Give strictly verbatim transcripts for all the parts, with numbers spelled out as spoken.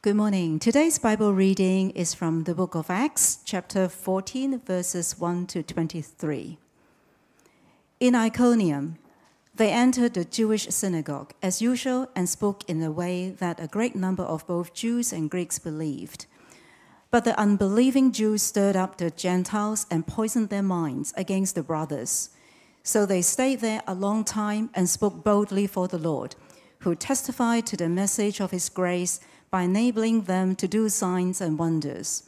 Good morning. Today's Bible reading is from the book of Acts, chapter fourteen, verses one to twenty-three. In Iconium, they entered the Jewish synagogue, as usual, and spoke in a way that a great number of both Jews and Greeks believed. But the unbelieving Jews stirred up the Gentiles and poisoned their minds against the brothers. So they stayed there a long time and spoke boldly for the Lord, who testified to the message of his grace by enabling them to do signs and wonders.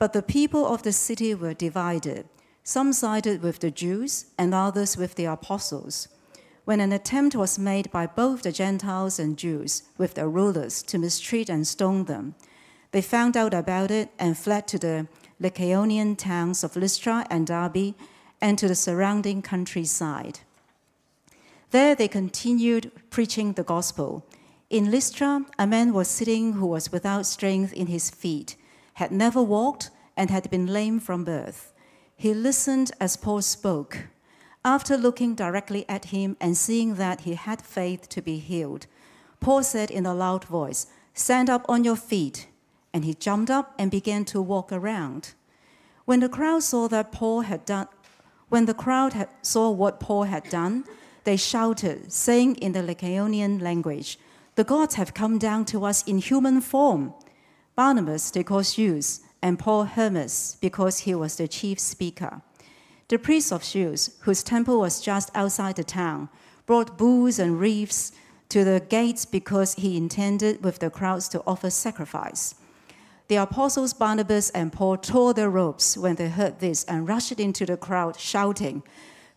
But the people of the city were divided. Some sided with the Jews and others with the apostles. When an attempt was made by both the Gentiles and Jews with their rulers to mistreat and stone them, they found out about it and fled to the Lycaonian towns of Lystra and Derbe and to the surrounding countryside. There they continued preaching the gospel. In Lystra, a man was sitting who was without strength in his feet, had never walked, and had been lame from birth. He listened as Paul spoke. After looking directly at him and seeing that he had faith to be healed, Paul said in a loud voice, "Stand up on your feet." And he jumped up and began to walk around. When the crowd saw that Paul had done, when the crowd had, saw what Paul had done, they shouted, saying in the Lycaonian language, "The gods have come down to us in human form." Barnabas they called Zeus, and Paul Hermes, because he was the chief speaker. The priests of Zeus, whose temple was just outside the town, brought bulls and wreaths to the gates because he intended with the crowds to offer sacrifice. The apostles Barnabas and Paul tore their robes when they heard this and rushed into the crowd, shouting,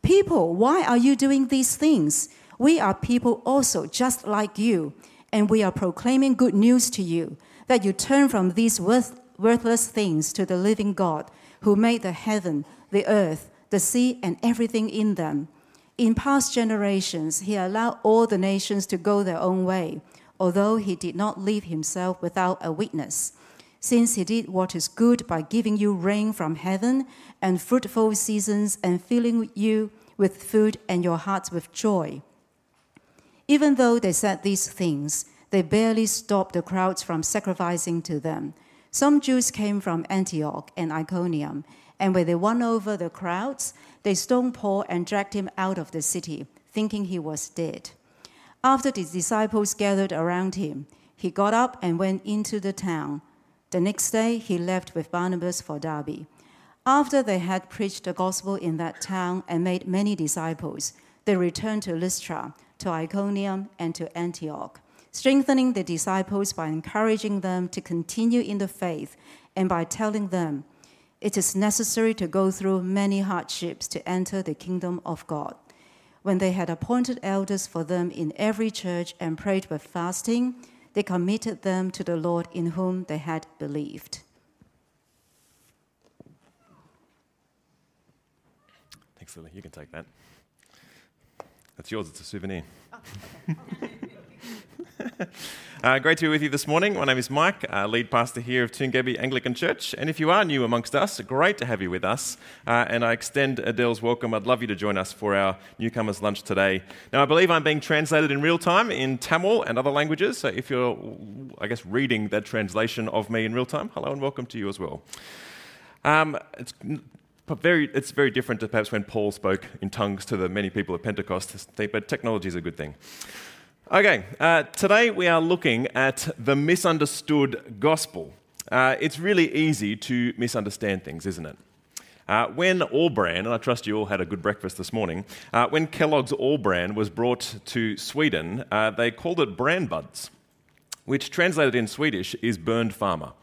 "People, why are you doing these things? We are people also, just like you, and we are proclaiming good news to you, that you turn from these worth, worthless things to the living God, who made the heaven, the earth, the sea, and everything in them. In past generations, he allowed all the nations to go their own way, although he did not leave himself without a witness, since he did what is good by giving you rain from heaven and fruitful seasons and filling you with food and your hearts with joy." Even though they said these things, they barely stopped the crowds from sacrificing to them. Some Jews came from Antioch and Iconium, and when they won over the crowds, they stoned Paul and dragged him out of the city, thinking he was dead. After the disciples gathered around him, he got up and went into the town. The next day, he left with Barnabas for Derbe. After they had preached the gospel in that town and made many disciples, they returned to Lystra, to Iconium, and to Antioch, strengthening the disciples by encouraging them to continue in the faith and by telling them, "It is necessary to go through many hardships to enter the kingdom of God." When they had appointed elders for them in every church and prayed with fasting, they committed them to the Lord in whom they had believed. Thanks, Lily. You can take that. That's yours. It's a souvenir. uh, great to be with you this morning. My name is Mike, uh, lead pastor here of Tungabi Anglican Church. And if you are new amongst us, great to have you with us. Uh, and I extend Adele's welcome. I'd love you to join us for our newcomers' lunch today. Now, I believe I'm being translated in real time in Tamil and other languages. So if you're, I guess, reading that translation of me in real time, hello and welcome to you as well. Um, it's... But very, it's very different to perhaps when Paul spoke in tongues to the many people at Pentecost, but technology is a good thing. Okay, uh, today we are looking at the misunderstood gospel. Uh, it's really easy to misunderstand things, isn't it? Uh, when All-Bran, and I trust you all had a good breakfast this morning, uh, when Kellogg's All-Bran was brought to Sweden, uh, they called it Brandbuds, which translated in Swedish is burned farmer.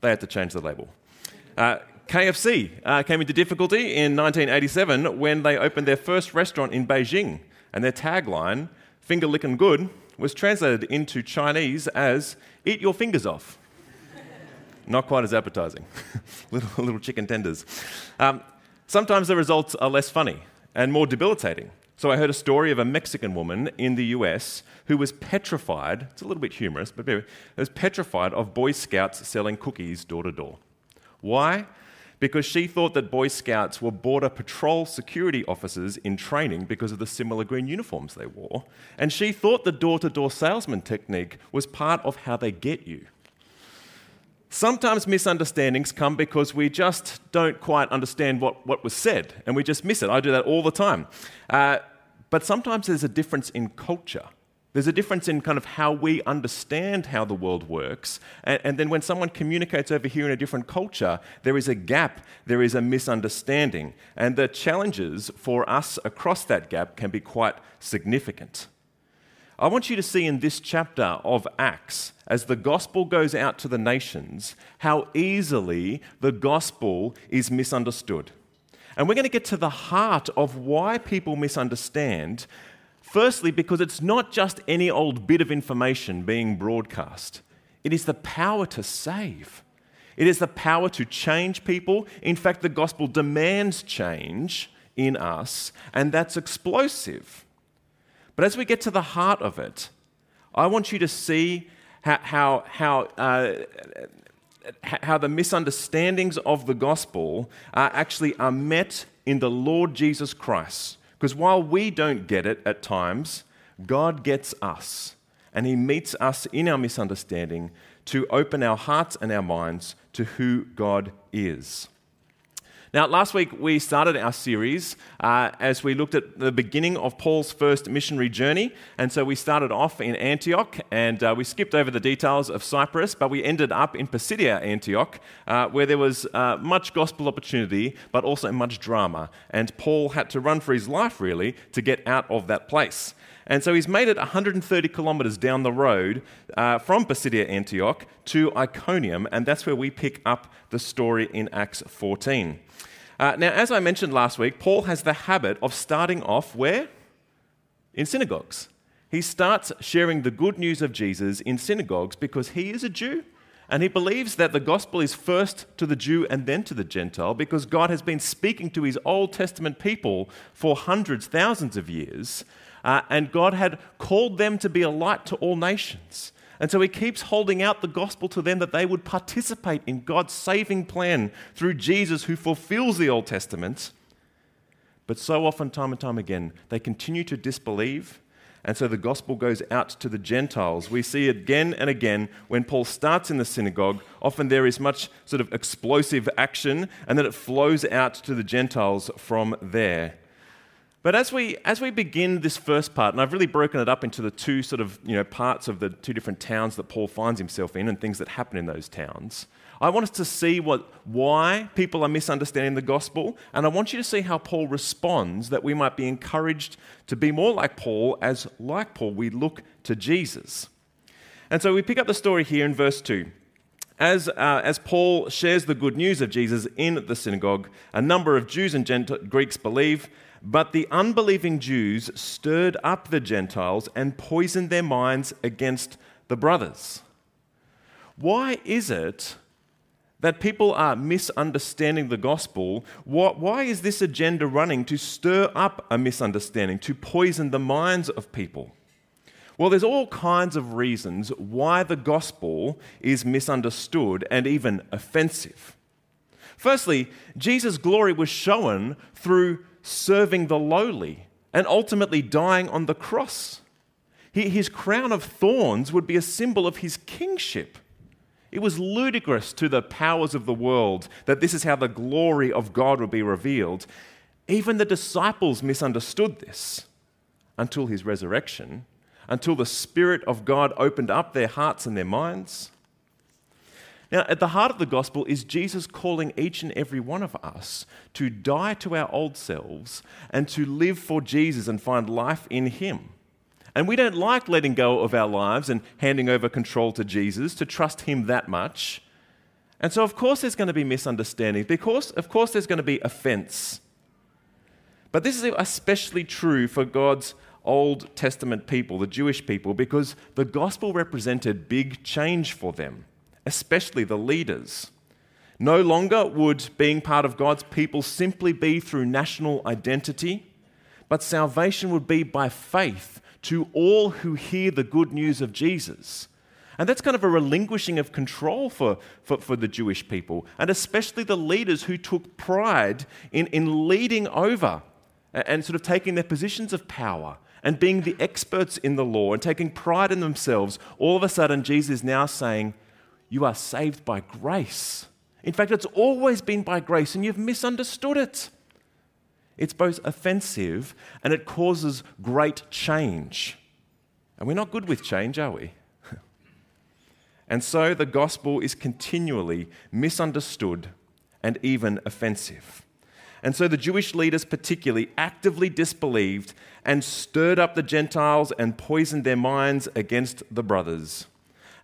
They had to change the label. Uh, K F C uh, came into difficulty in nineteen eighty-seven when they opened their first restaurant in Beijing, and their tagline, "Finger lickin' good," was translated into Chinese as "Eat your fingers off." Not quite as appetizing. little, little chicken tenders. Um, sometimes the results are less funny and more debilitating. So I heard a story of a Mexican woman in the U S who was petrified, it's a little bit humorous, but anyway, was petrified of Boy Scouts selling cookies door to door. Why? Because she thought that Boy Scouts were border patrol security officers in training because of the similar green uniforms they wore, and she thought the door-to-door salesman technique was part of how they get you. Sometimes misunderstandings come because we just don't quite understand what, what was said, and we just miss it. I do that all the time. Uh, but sometimes there's a difference in culture. There's a difference in kind of how we understand how the world works, and, and then when someone communicates over here in a different culture, there is a gap, there is a misunderstanding, and the challenges for us across that gap can be quite significant. I want you to see in this chapter of Acts, as the gospel goes out to the nations, how easily the gospel is misunderstood. And we're going to get to the heart of why people misunderstand. Firstly, because it's not just any old bit of information being broadcast. It is the power to save. It is the power to change people. In fact, the gospel demands change in us, and that's explosive. But as we get to the heart of it, I want you to see how, how, how, uh, how the misunderstandings of the gospel are actually are met in the Lord Jesus Christ. Because while we don't get it at times, God gets us, and He meets us in our misunderstanding to open our hearts and our minds to who God is. Now, last week we started our series uh, as we looked at the beginning of Paul's first missionary journey, and so we started off in Antioch, and uh, we skipped over the details of Cyprus, but we ended up in Pisidia, Antioch, uh, where there was uh, much gospel opportunity, but also much drama, and Paul had to run for his life, really, to get out of that place. And so he's made it one hundred thirty kilometers down the road uh, from Pisidia, Antioch, to Iconium, and that's where we pick up the story in Acts fourteen. Uh, now, as I mentioned last week, Paul has the habit of starting off where? In synagogues. He starts sharing the good news of Jesus in synagogues because he is a Jew, and he believes that the gospel is first to the Jew and then to the Gentile, because God has been speaking to His Old Testament people for hundreds, thousands of years. Uh, and God had called them to be a light to all nations. And so He keeps holding out the gospel to them that they would participate in God's saving plan through Jesus, who fulfills the Old Testament. But so often, time and time again, they continue to disbelieve. And so the gospel goes out to the Gentiles. We see it again and again when Paul starts in the synagogue. Often there is much sort of explosive action, and then it flows out to the Gentiles from there. But as we as we begin this first part, and I've really broken it up into the two sort of you know parts of the two different towns that Paul finds himself in and things that happen in those towns, I want us to see what why people are misunderstanding the gospel, and I want you to see how Paul responds, that we might be encouraged to be more like Paul, as like Paul we look to Jesus. And so we pick up the story here in verse two. As, uh, as Paul shares the good news of Jesus in the synagogue, a number of Jews and Gent- Greeks believe, but the unbelieving Jews stirred up the Gentiles and poisoned their minds against the brothers. Why is it that people are misunderstanding the gospel? Why is this agenda running to stir up a misunderstanding, to poison the minds of people? Well, there's all kinds of reasons why the gospel is misunderstood and even offensive. Firstly, Jesus' glory was shown through serving the lowly and ultimately dying on the cross. He, his crown of thorns would be a symbol of His kingship. It was ludicrous to the powers of the world that this is how the glory of God would be revealed. Even the disciples misunderstood this until His resurrection, until the Spirit of God opened up their hearts and their minds. Now, at the heart of the gospel is Jesus calling each and every one of us to die to our old selves and to live for Jesus and find life in Him. And we don't like letting go of our lives and handing over control to Jesus, to trust Him that much. And so, of course, there's going to be misunderstanding. Because, of course, there's going to be offense. But this is especially true for God's Old Testament people, the Jewish people, because the gospel represented big change for them, especially the leaders. No longer would being part of God's people simply be through national identity, but salvation would be by faith to all who hear the good news of Jesus. And that's kind of a relinquishing of control for, for, for the Jewish people, and especially the leaders who took pride in, in leading over and sort of taking their positions of power and being the experts in the law and taking pride in themselves. All of a sudden, Jesus is now saying, You are saved by grace. In fact, it's always been by grace, and you've misunderstood it. It's both offensive and it causes great change. And we're not good with change, are we? And so the gospel is continually misunderstood and even offensive. And so the Jewish leaders particularly actively disbelieved and stirred up the Gentiles and poisoned their minds against the brothers.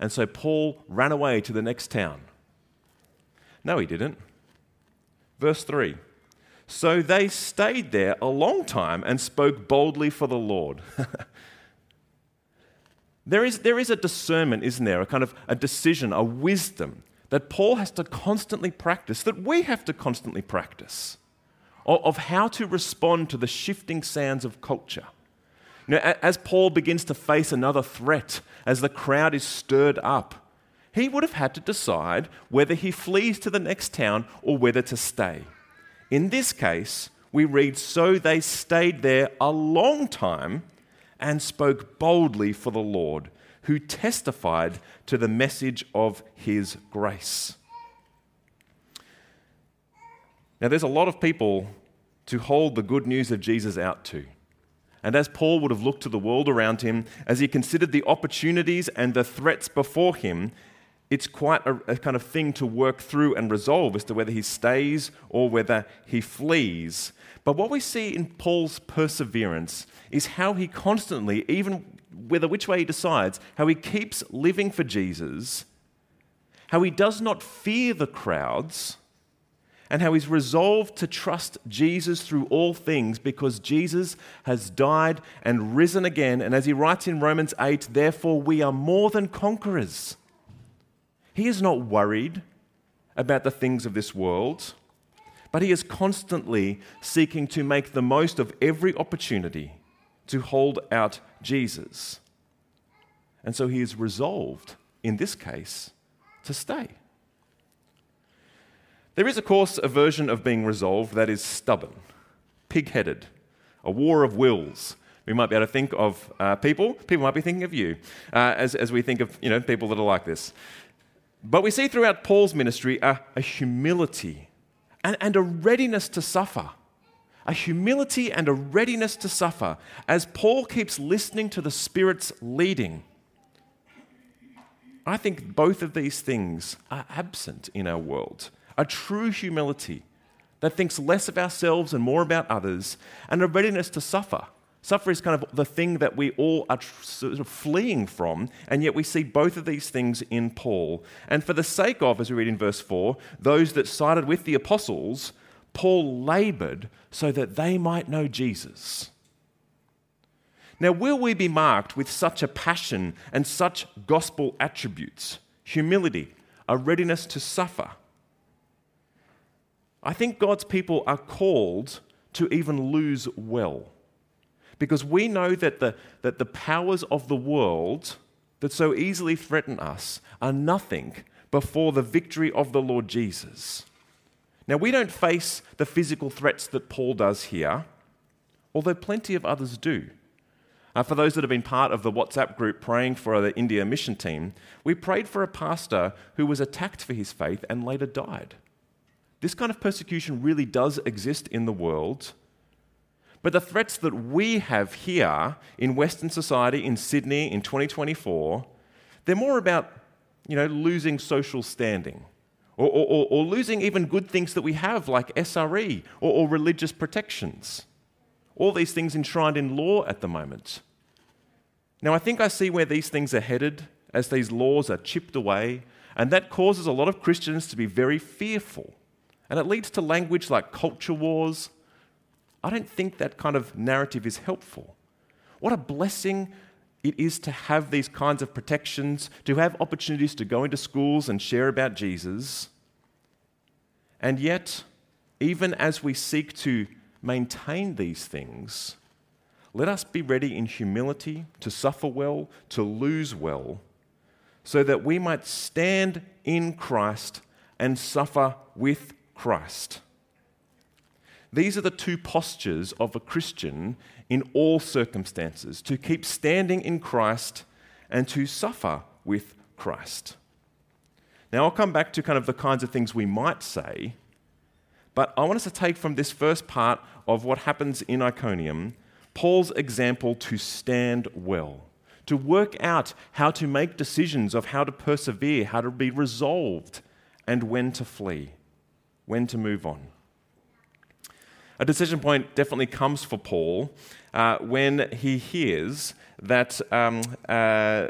And so Paul ran away to the next town. No, he didn't. Verse three. So they stayed there a long time and spoke boldly for the Lord. There is, there is a discernment, isn't there? A kind of a decision, a wisdom that Paul has to constantly practice, that we have to constantly practice, of how to respond to the shifting sands of culture. You know, as Paul begins to face another threat, as the crowd is stirred up, he would have had to decide whether he flees to the next town or whether to stay. In this case, we read, so they stayed there a long time and spoke boldly for the Lord, who testified to the message of his grace. Now, there's a lot of people to hold the good news of Jesus out to. And as Paul would have looked to the world around him, as he considered the opportunities and the threats before him, it's quite a, a kind of thing to work through and resolve as to whether he stays or whether he flees. But what we see in Paul's perseverance is how he constantly, even whether which way he decides, how he keeps living for Jesus, how he does not fear the crowds, and how he's resolved to trust Jesus through all things because Jesus has died and risen again. And as he writes in Romans eight, therefore we are more than conquerors. He is not worried about the things of this world, but he is constantly seeking to make the most of every opportunity to hold out Jesus. And so he is resolved, in this case, to stay. There is, of course, a version of being resolved that is stubborn, pig-headed, a war of wills. We might be able to think of uh, people. People might be thinking of you uh, as, as we think of, you know, people that are like this. But we see throughout Paul's ministry a, a humility and, and a readiness to suffer. A humility and a readiness to suffer as Paul keeps listening to the Spirit's leading. I think both of these things are absent in our world. A true humility that thinks less of ourselves and more about others, and a readiness to suffer. Suffer is kind of the thing that we all are sort of fleeing from, and yet we see both of these things in Paul. And for the sake of, as we read in verse four, those that sided with the apostles, Paul labored so that they might know Jesus. Now, will we be marked with such a passion and such gospel attributes? Humility, a readiness to suffer. I think God's people are called to even lose well, because we know that the, that the powers of the world that so easily threaten us are nothing before the victory of the Lord Jesus. Now, we don't face the physical threats that Paul does here, although plenty of others do. Uh, for those that have been part of the WhatsApp group praying for the India mission team, we prayed for a pastor who was attacked for his faith and later died. This kind of persecution really does exist in the world. But the threats that we have here in Western society, in Sydney, in twenty twenty-four, they're more about, you know, losing social standing or, or, or losing even good things that we have like S R E or, or religious protections. All these things enshrined in law at the moment. Now, I think I see where these things are headed as these laws are chipped away, and that causes a lot of Christians to be very fearful. And it leads to language like culture wars. I don't think that kind of narrative is helpful. What a blessing it is to have these kinds of protections, to have opportunities to go into schools and share about Jesus. And yet, even as we seek to maintain these things, let us be ready in humility to suffer well, to lose well, so that we might stand in Christ and suffer with Christ. These are the two postures of a Christian in all circumstances, to keep standing in Christ and to suffer with Christ. Now, I'll come back to kind of the kinds of things we might say, but I want us to take from this first part of what happens in Iconium, Paul's example to stand well, to work out how to make decisions of how to persevere, how to be resolved, and when to flee, when to move on. A decision point definitely comes for Paul uh, when he hears that um, uh,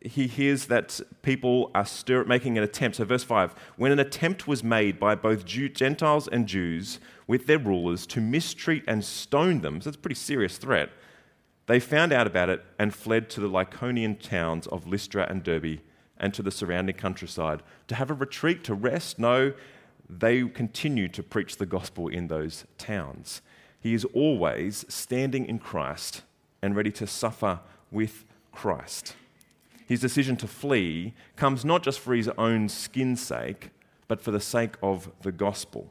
he hears that people are stir- making an attempt. So verse five, when an attempt was made by both Jew- Gentiles and Jews with their rulers to mistreat and stone them, so it's a pretty serious threat, they found out about it and fled to the Lycaonian towns of Lystra and Derbe and to the surrounding countryside to have a retreat, to rest. No, they continue to preach the gospel in those towns. He is always standing in Christ and ready to suffer with Christ. His decision to flee comes not just for his own skin's sake, but for the sake of the gospel.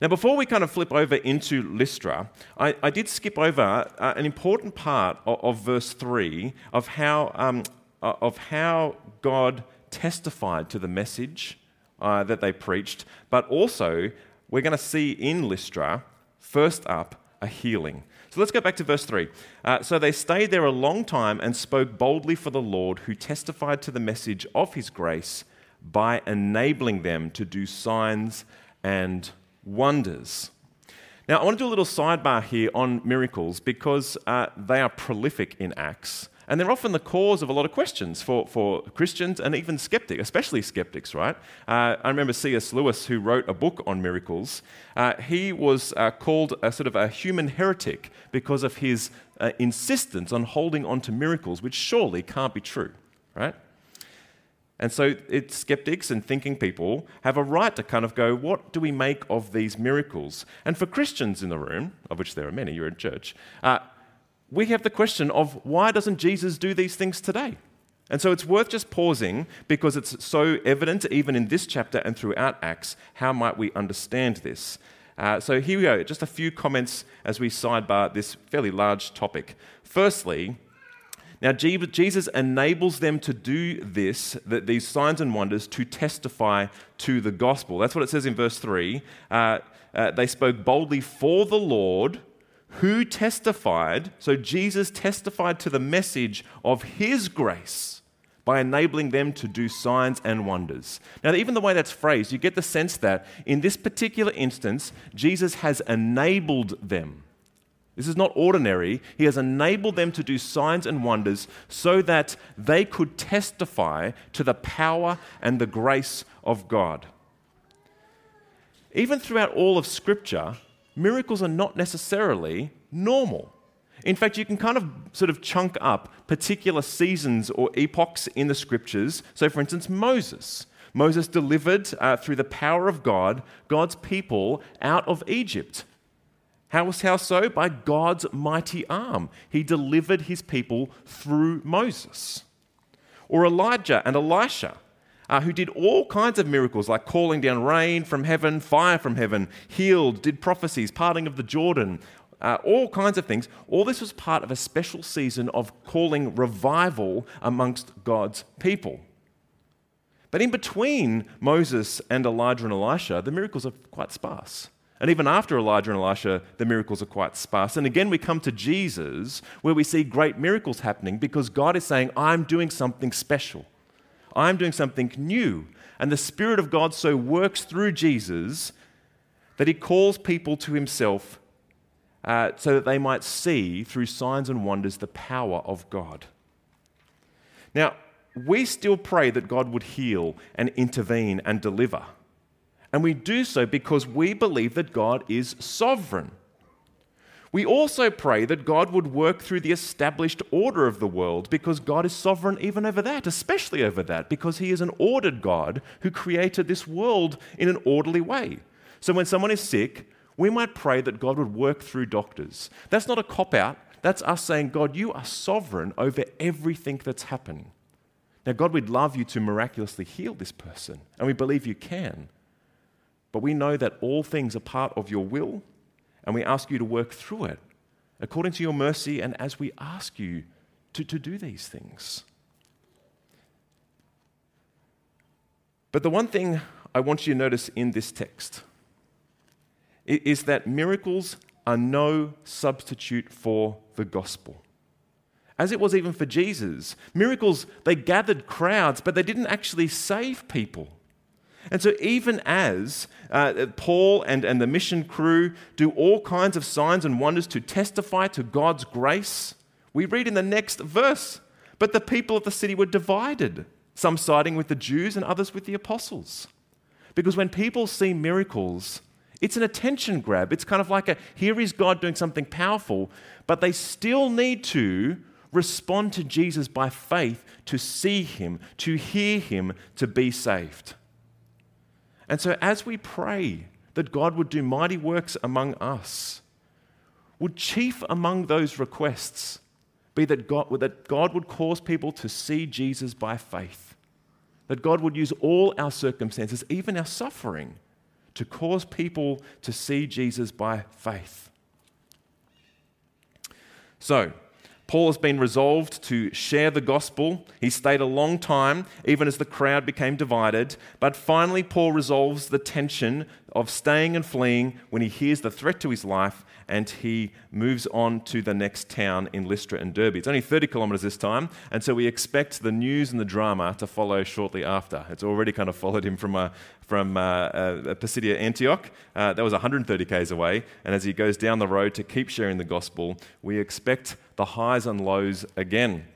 Now, before we kind of flip over into Lystra, I, I did skip over uh, an important part of, of verse three of how, um, of how God testified to the message Uh, that they preached, but also we're going to see in Lystra, first up, a healing. So let's go back to verse three. Uh, so they stayed there a long time and spoke boldly for the Lord, who testified to the message of his grace by enabling them to do signs and wonders. Now, I want to do a little sidebar here on miracles because uh, they are prolific in Acts, and they're often the cause of a lot of questions for, for Christians and even skeptics, especially skeptics, right? Uh, I remember C S Lewis, who wrote a book on miracles. Uh, he was uh, called a sort of a human heretic because of his uh, insistence on holding on to miracles, which surely can't be true, right? And so it's skeptics and thinking people have a right to kind of go, what do we make of these miracles? And for Christians in the room, of which there are many, you're in church, uh, we have the question of why doesn't Jesus do these things today? And so it's worth just pausing because it's so evident even in this chapter and throughout Acts, how might we understand this? Uh, so here we go, just a few comments as we sidebar this fairly large topic. Firstly, now Jesus enables them to do this, that these signs and wonders, to testify to the gospel. That's what it says in verse three. Uh, uh, they spoke boldly for the Lord, who testified, so Jesus testified to the message of his grace by enabling them to do signs and wonders. Now, even the way that's phrased, you get the sense that in this particular instance, Jesus has enabled them. This is not ordinary. He has enabled them to do signs and wonders so that they could testify to the power and the grace of God. Even throughout all of Scripture, miracles are not necessarily normal. In fact, you can kind of sort of chunk up particular seasons or epochs in the Scriptures. So, for instance, Moses. Moses delivered, uh, through the power of God, God's people out of Egypt. How, how so? By God's mighty arm. He delivered his people through Moses. Or Elijah and Elisha. Uh, who did all kinds of miracles, like calling down rain from heaven, fire from heaven, healed, did prophecies, parting of the Jordan, uh, all kinds of things. All this was part of a special season of calling revival amongst God's people. But in between Moses and Elijah and Elisha, the miracles are quite sparse. And even after Elijah and Elisha, the miracles are quite sparse. And again, we come to Jesus, where we see great miracles happening because God is saying, I'm doing something special. I'm doing something new. And the Spirit of God so works through Jesus that he calls people to himself uh, so that they might see through signs and wonders the power of God. Now, we still pray that God would heal and intervene and deliver. And we do so because we believe that God is sovereign. We also pray that God would work through the established order of the world because God is sovereign even over that, especially over that, because he is an ordered God who created this world in an orderly way. So when someone is sick, we might pray that God would work through doctors. That's not a cop-out. That's us saying, God, you are sovereign over everything that's happened. Now, God, we'd love you to miraculously heal this person, and we believe you can. But we know that all things are part of your will, and we ask you to work through it according to your mercy and as we ask you to, to do these things. But the one thing I want you to notice in this text is that miracles are no substitute for the gospel. As it was even for Jesus, miracles, they gathered crowds, but they didn't actually save people. And so even as uh, Paul and, and the mission crew do all kinds of signs and wonders to testify to God's grace, we read in the next verse, but the people of the city were divided, some siding with the Jews and others with the apostles. Because when people see miracles, it's an attention grab. It's kind of like a, here is God doing something powerful, but they still need to respond to Jesus by faith to see him, to hear him, to be saved. And so as we pray that God would do mighty works among us, would chief among those requests be that God, that God would cause people to see Jesus by faith, that God would use all our circumstances, even our suffering, to cause people to see Jesus by faith. So, Paul has been resolved to share the gospel. He stayed a long time, even as the crowd became divided. But finally, Paul resolves the tension of staying and fleeing when he hears the threat to his life, and he moves on to the next town in Lystra and Derbe. It's only thirty kilometres this time, and so we expect the news and the drama to follow shortly after. It's already kind of followed him from a, from a, a Pisidia, Antioch. Uh, that was one hundred thirty kays away, and as he goes down the road to keep sharing the gospel, we expect the highs and lows again.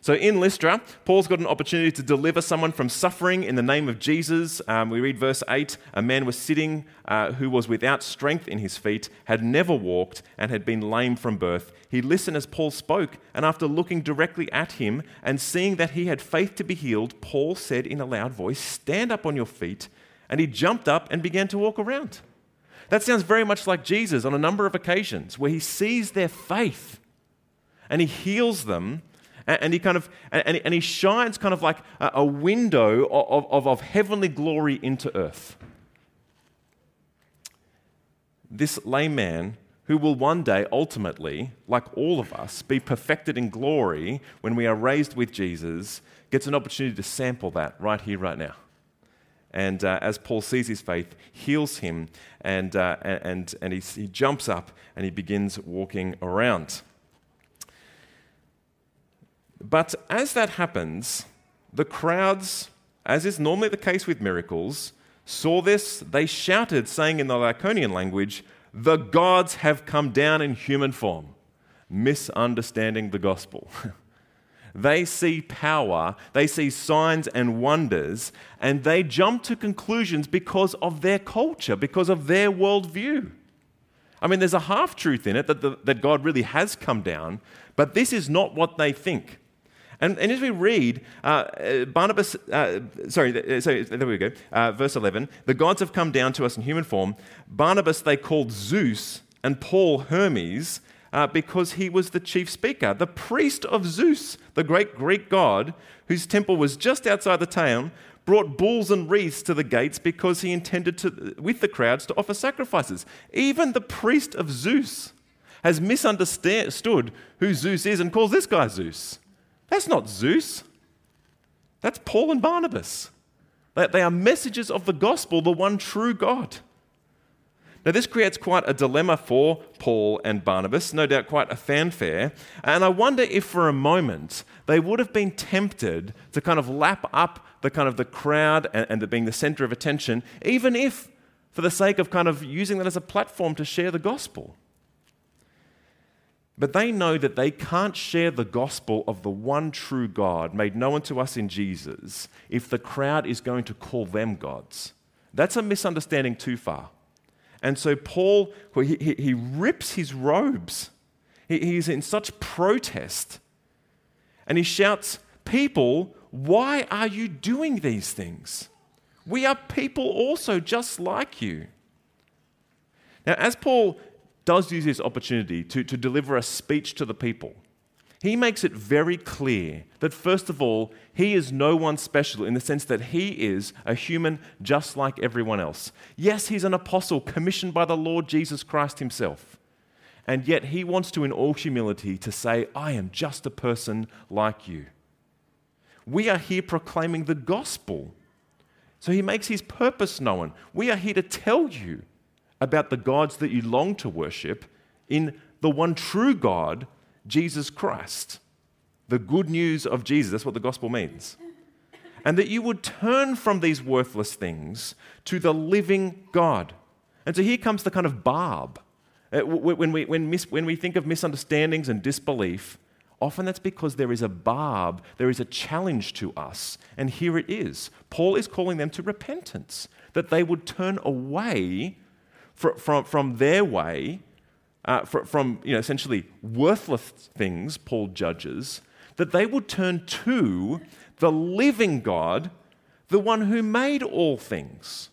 So in Lystra, Paul's got an opportunity to deliver someone from suffering in the name of Jesus. Um, we read verse eight, a man was sitting uh, who was without strength in his feet, had never walked, and had been lame from birth. He listened as Paul spoke, and after looking directly at him and seeing that he had faith to be healed, Paul said in a loud voice, "Stand up on your feet," and he jumped up and began to walk around. That sounds very much like Jesus on a number of occasions where he sees their faith and he heals them, and he kind of and he shines kind of like a window of, of, of heavenly glory into earth. This lame man who will one day ultimately, like all of us, be perfected in glory when we are raised with Jesus, gets an opportunity to sample that right here, right now. And uh, as Paul sees his faith, heals him, and uh, and and he, he jumps up and he begins walking around. But as that happens, the crowds, as is normally the case with miracles, saw this, they shouted, saying in the Lycaonian language, "The gods have come down in human form," misunderstanding the gospel. They see power, they see signs and wonders, and they jump to conclusions because of their culture, because of their worldview. I mean, there's a half-truth in it, that, the, that God really has come down, but this is not what they think. And, and as we read, uh, Barnabas, uh, sorry, sorry, there we go, uh, verse eleven, the gods have come down to us in human form. Barnabas they called Zeus and Paul Hermes uh, because he was the chief speaker, the priest of Zeus, the great Greek god, whose temple was just outside the town, brought bulls and wreaths to the gates because he intended to, with the crowds, to offer sacrifices. Even the priest of Zeus has misunderstood who Zeus is and calls this guy Zeus. That's not Zeus. That's Paul and Barnabas. They are messengers of the gospel, the one true God. Now, this creates quite a dilemma for Paul and Barnabas, no doubt quite a fanfare, and I wonder if for a moment they would have been tempted to kind of lap up the kind of the crowd and, and the being the center of attention, even if for the sake of kind of using that as a platform to share the gospel. But they know that they can't share the gospel of the one true God made known to us in Jesus if the crowd is going to call them gods. That's a misunderstanding too far. And so Paul, he, he, he rips his robes. He, he's in such protest. And he shouts, "People, why are you doing these things? We are people also just like you." Now, as Paul does use his opportunity to, to deliver a speech to the people, he makes it very clear that, first of all, he is no one special in the sense that he is a human just like everyone else. Yes, he's an apostle commissioned by the Lord Jesus Christ himself. And yet he wants to, in all humility, to say, "I am just a person like you." We are here proclaiming the gospel. So he makes his purpose known. We are here to tell you about the gods that you long to worship in the one true God, Jesus Christ. The good news of Jesus, that's what the gospel means. And that you would turn from these worthless things to the living God. And so here comes the kind of barb. When we, when mis, when we think of misunderstandings and disbelief, often that's because there is a barb, there is a challenge to us, and here it is. Paul is calling them to repentance, that they would turn away from, from, from their way, uh, from, from you know, essentially worthless things, Paul judges, that they would turn to the living God, the one who made all things.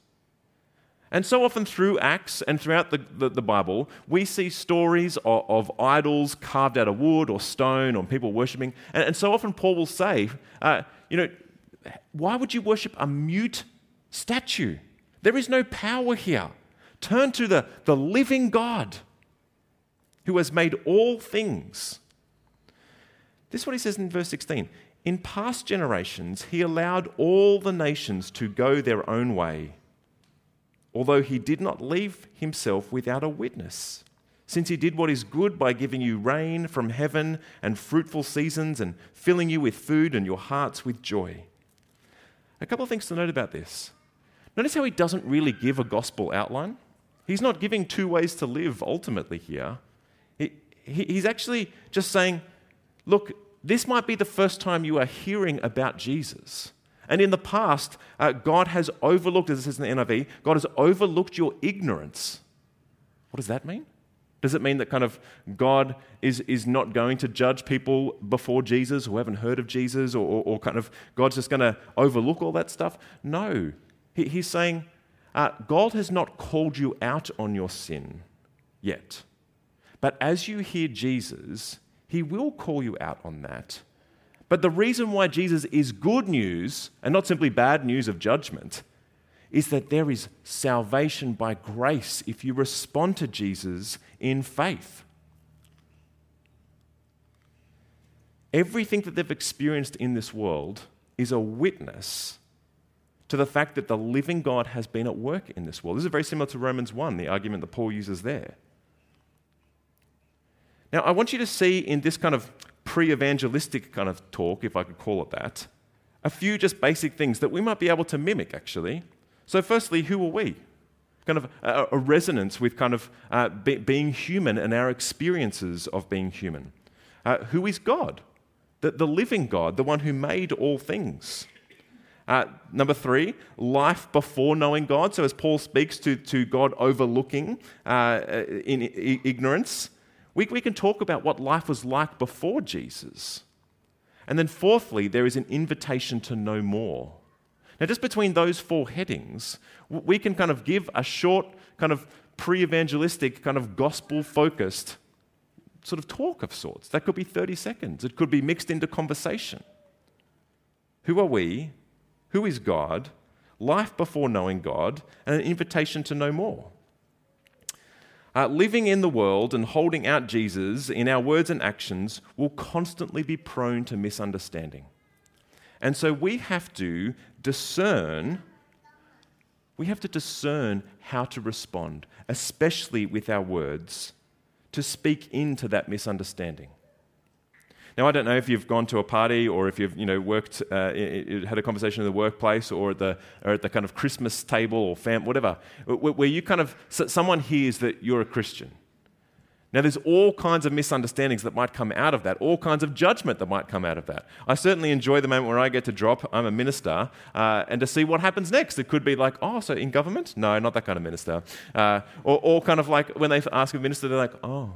And so often through Acts and throughout the, the, the Bible, we see stories of, of idols carved out of wood or stone or people worshipping. And, and so often Paul will say, uh, you know, why would you worship a mute statue? There is no power here. Turn to the, the living God who has made all things. This is what he says in verse sixteen. In past generations, he allowed all the nations to go their own way, although he did not leave himself without a witness, since he did what is good by giving you rain from heaven and fruitful seasons and filling you with food and your hearts with joy. A couple of things to note about this. Notice how he doesn't really give a gospel outline. He's not giving two ways to live ultimately here. He, he, he's actually just saying, look, this might be the first time you are hearing about Jesus. And in the past, uh, God has overlooked, as it says in the N I V, God has overlooked your ignorance. What does that mean? Does it mean that kind of God is, is not going to judge people before Jesus who haven't heard of Jesus, or, or, or kind of God's just going to overlook all that stuff? No. He, he's saying uh, God has not called you out on your sin yet. But as you hear Jesus, he will call you out on that. But the reason why Jesus is good news, and not simply bad news of judgment, is that there is salvation by grace if you respond to Jesus in faith. Everything that they've experienced in this world is a witness to the fact that the living God has been at work in this world. This is very similar to Romans one, the argument that Paul uses there. Now, I want you to see in this kind of pre-evangelistic kind of talk, if I could call it that, a few just basic things that we might be able to mimic, actually. So firstly, who are we? Kind of a, a resonance with kind of uh, be, being human and our experiences of being human. Uh, who is God? The, the living God, the one who made all things. Uh, number three, life before knowing God. So as Paul speaks to, to God overlooking uh, in, in ignorance, We, we can talk about what life was like before Jesus. And then fourthly, there is an invitation to know more. Now, just between those four headings, we can kind of give a short kind of pre-evangelistic, kind of gospel-focused sort of talk of sorts. That could be thirty seconds. It could be mixed into conversation. Who are we? Who is God? Life before knowing God, and an invitation to know more. Uh, living in the world and holding out Jesus in our words and actions will constantly be prone to misunderstanding. And so we have to discern, we have to discern how to respond, especially with our words, to speak into that misunderstanding. Now, I don't know if you've gone to a party or if you've, you know, worked, uh, had a conversation in the workplace or at the or at the kind of Christmas table or fam, whatever, where you kind of, someone hears that you're a Christian. Now, there's all kinds of misunderstandings that might come out of that, all kinds of judgment that might come out of that. I certainly enjoy the moment where I get to drop, I'm a minister, uh, and to see what happens next. It could be like, oh, so in government? No, not that kind of minister. Uh, or, or kind of like when they ask a minister, they're like, oh.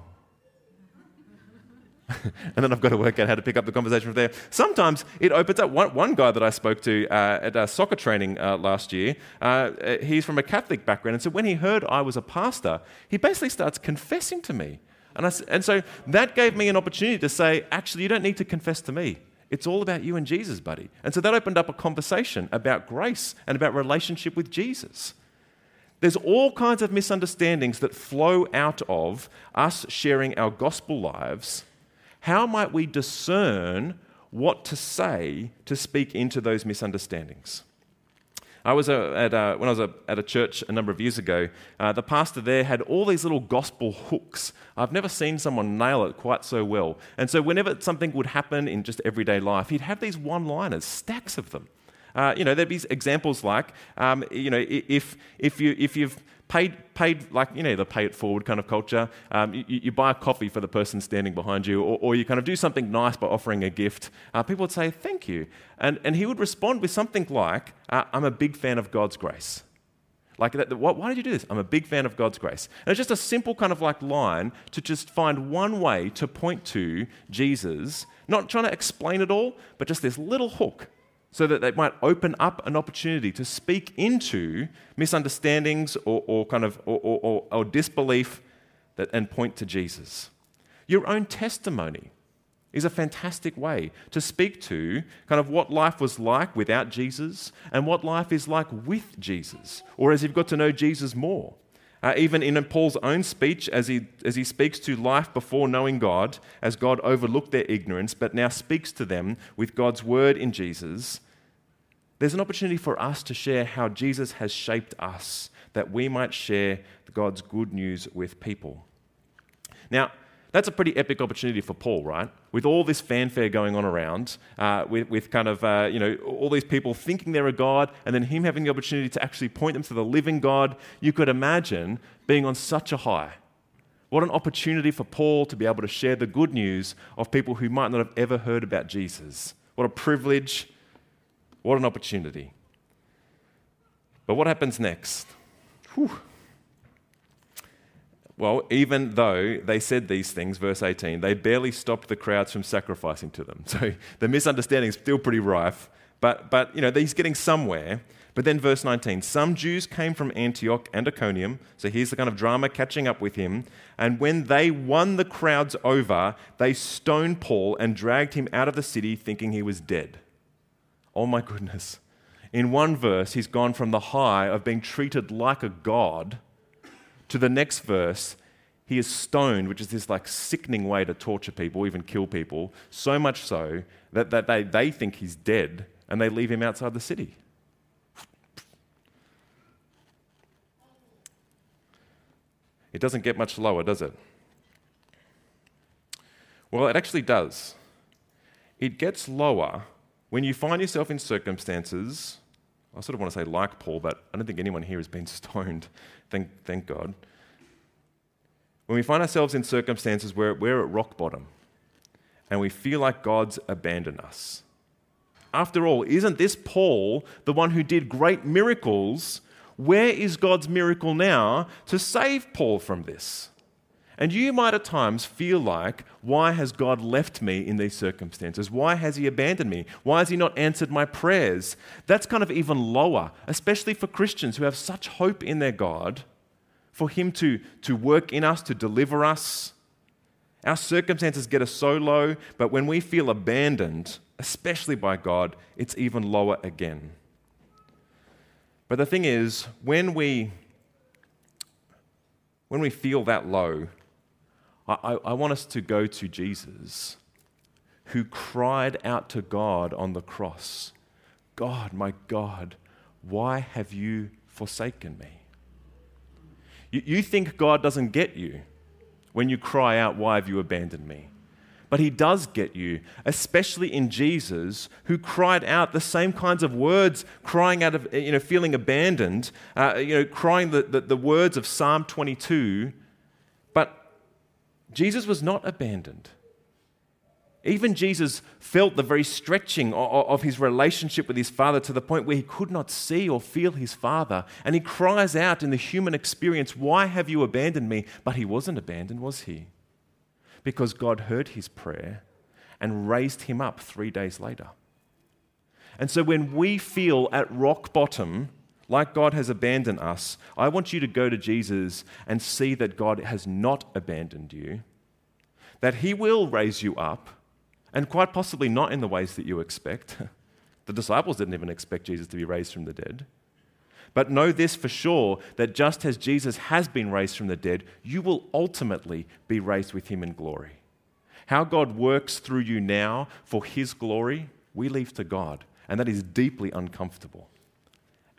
And then I've got to work out how to pick up the conversation from there. Sometimes it opens up. One, one guy that I spoke to uh, at our soccer training uh, last year, uh, he's from a Catholic background. And so when he heard I was a pastor, he basically starts confessing to me. And, I, and so that gave me an opportunity to say, actually, you don't need to confess to me. It's all about you and Jesus, buddy. And so that opened up a conversation about grace and about relationship with Jesus. There's all kinds of misunderstandings that flow out of us sharing our gospel lives. How might we discern what to say to speak into those misunderstandings? I was a, at a, when I was a, at a church a number of years ago, uh, the pastor there had all these little gospel hooks. I've never seen someone nail it quite so well. And so whenever something would happen in just everyday life, he'd have these one-liners, stacks of them. Uh, you know, there'd be examples like, um, you know, if if you if you've paid paid like you know the pay it forward kind of culture, um, you, you buy a coffee for the person standing behind you, or, or you kind of do something nice by offering a gift. Uh, people would say thank you, and and he would respond with something like, uh, "I'm a big fan of God's grace." Like, that, why, why did you do this? I'm a big fan of God's grace. And it's just a simple kind of like line to just find one way to point to Jesus, not trying to explain it all, but just this little hook, so that they might open up an opportunity to speak into misunderstandings or, or kind of or, or, or disbelief, that, and point to Jesus. Your own testimony is a fantastic way to speak to kind of what life was like without Jesus and what life is like with Jesus, or as you've got to know Jesus more. Uh, even in Paul's own speech, as he as he speaks to life before knowing God, as God overlooked their ignorance, but now speaks to them with God's word in Jesus, there's an opportunity for us to share how Jesus has shaped us, that we might share God's good news with people. Now, that's a pretty epic opportunity for Paul, right? With all this fanfare going on around, uh, with, with kind of, uh, you know, all these people thinking they're a god, and then him having the opportunity to actually point them to the living God, you could imagine being on such a high. What an opportunity for Paul to be able to share the good news of people who might not have ever heard about Jesus. What a privilege. What an opportunity. But what happens next? Whew. Well, even though they said these things, verse eighteen, they barely stopped the crowds from sacrificing to them. So the misunderstanding is still pretty rife, but, but you know, he's getting somewhere. But then verse nineteen, some Jews came from Antioch and Iconium, so here's the kind of drama catching up with him, and when they won the crowds over, they stoned Paul and dragged him out of the city thinking he was dead. Oh my goodness. In one verse, he's gone from the high of being treated like a god to the next verse, he is stoned, which is this like sickening way to torture people, even kill people, so much so that, that they, they think he's dead and they leave him outside the city. It doesn't get much lower, does it? Well, it actually does. It gets lower when you find yourself in circumstances, I sort of want to say like Paul, but I don't think anyone here has been stoned, thank thank God. When we find ourselves in circumstances where we're at rock bottom and we feel like God's abandoned us. After all, isn't this Paul, the one who did great miracles? Where is God's miracle now to save Paul from this? And you might at times feel like, why has God left me in these circumstances? Why has he abandoned me? Why has he not answered my prayers? That's kind of even lower, especially for Christians who have such hope in their God, for him to, to work in us, to deliver us. Our circumstances get us so low, but when we feel abandoned, especially by God, it's even lower again. But the thing is, when we, when we feel that low, I, I want us to go to Jesus, who cried out to God on the cross, God, my God, why have you forsaken me? You, you think God doesn't get you when you cry out, why have you abandoned me? But he does get you, especially in Jesus, who cried out the same kinds of words, crying out of, you know, feeling abandoned, uh, you know, crying the, the, the words of Psalm twenty-two, Jesus was not abandoned. Even Jesus felt the very stretching of his relationship with his Father to the point where he could not see or feel his Father. And he cries out in the human experience, why have you abandoned me? But he wasn't abandoned, was he? Because God heard his prayer and raised him up three days later. And so when we feel at rock bottom, like God has abandoned us, I want you to go to Jesus and see that God has not abandoned you, that he will raise you up, and quite possibly not in the ways that you expect. The disciples didn't even expect Jesus to be raised from the dead. But know this for sure, that just as Jesus has been raised from the dead, you will ultimately be raised with him in glory. How God works through you now for his glory, we leave to God, and that is deeply uncomfortable.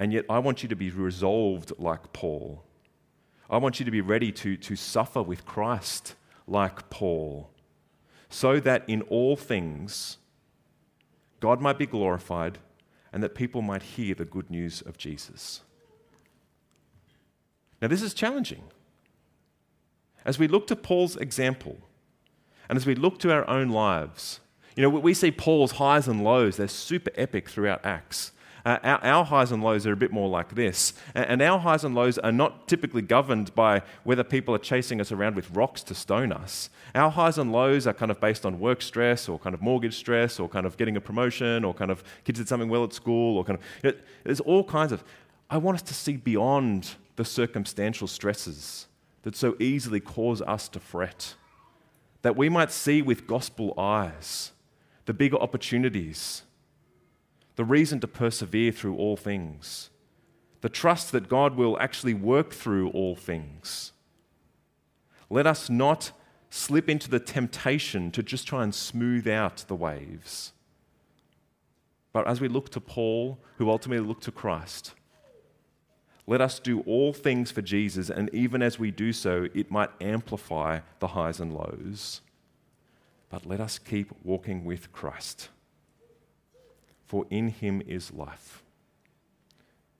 And yet I want you to be resolved like Paul. I want you to be ready to, to suffer with Christ like Paul, so that in all things God might be glorified and that people might hear the good news of Jesus. Now, this is challenging. As we look to Paul's example and as we look to our own lives, you know, we see Paul's highs and lows. They're super epic throughout Acts. Uh, our, our highs and lows are a bit more like this. And, and our highs and lows are not typically governed by whether people are chasing us around with rocks to stone us. Our highs and lows are kind of based on work stress or kind of mortgage stress or kind of getting a promotion or kind of kids did something well at school or kind of, you know, there's all kinds of, I want us to see beyond the circumstantial stresses that so easily cause us to fret, that we might see with gospel eyes the bigger opportunities, the reason to persevere through all things, the trust that God will actually work through all things. Let us not slip into the temptation to just try and smooth out the waves. But as we look to Paul, who ultimately looked to Christ, let us do all things for Jesus, and even as we do so, it might amplify the highs and lows. But let us keep walking with Christ. For in him is life.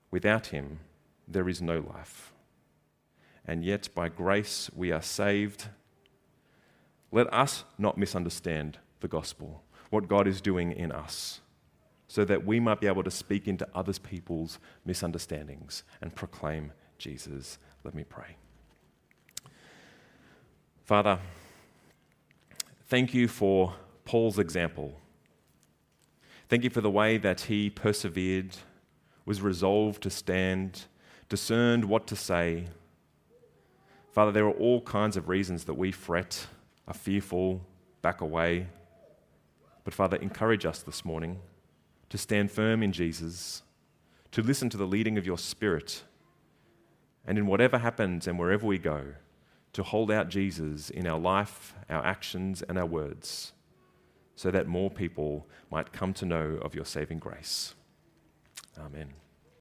Without him, there is no life. And yet by grace we are saved. Let us not misunderstand the gospel, what God is doing in us, so that we might be able to speak into other people's misunderstandings and proclaim Jesus. Let me pray. Father, thank you for Paul's example. Thank you for the way that he persevered, was resolved to stand, discerned what to say. Father, there are all kinds of reasons that we fret, are fearful, back away. But Father, encourage us this morning to stand firm in Jesus, to listen to the leading of your Spirit, and in whatever happens and wherever we go, to hold out Jesus in our life, our actions, and our words, so that more people might come to know of your saving grace. Amen.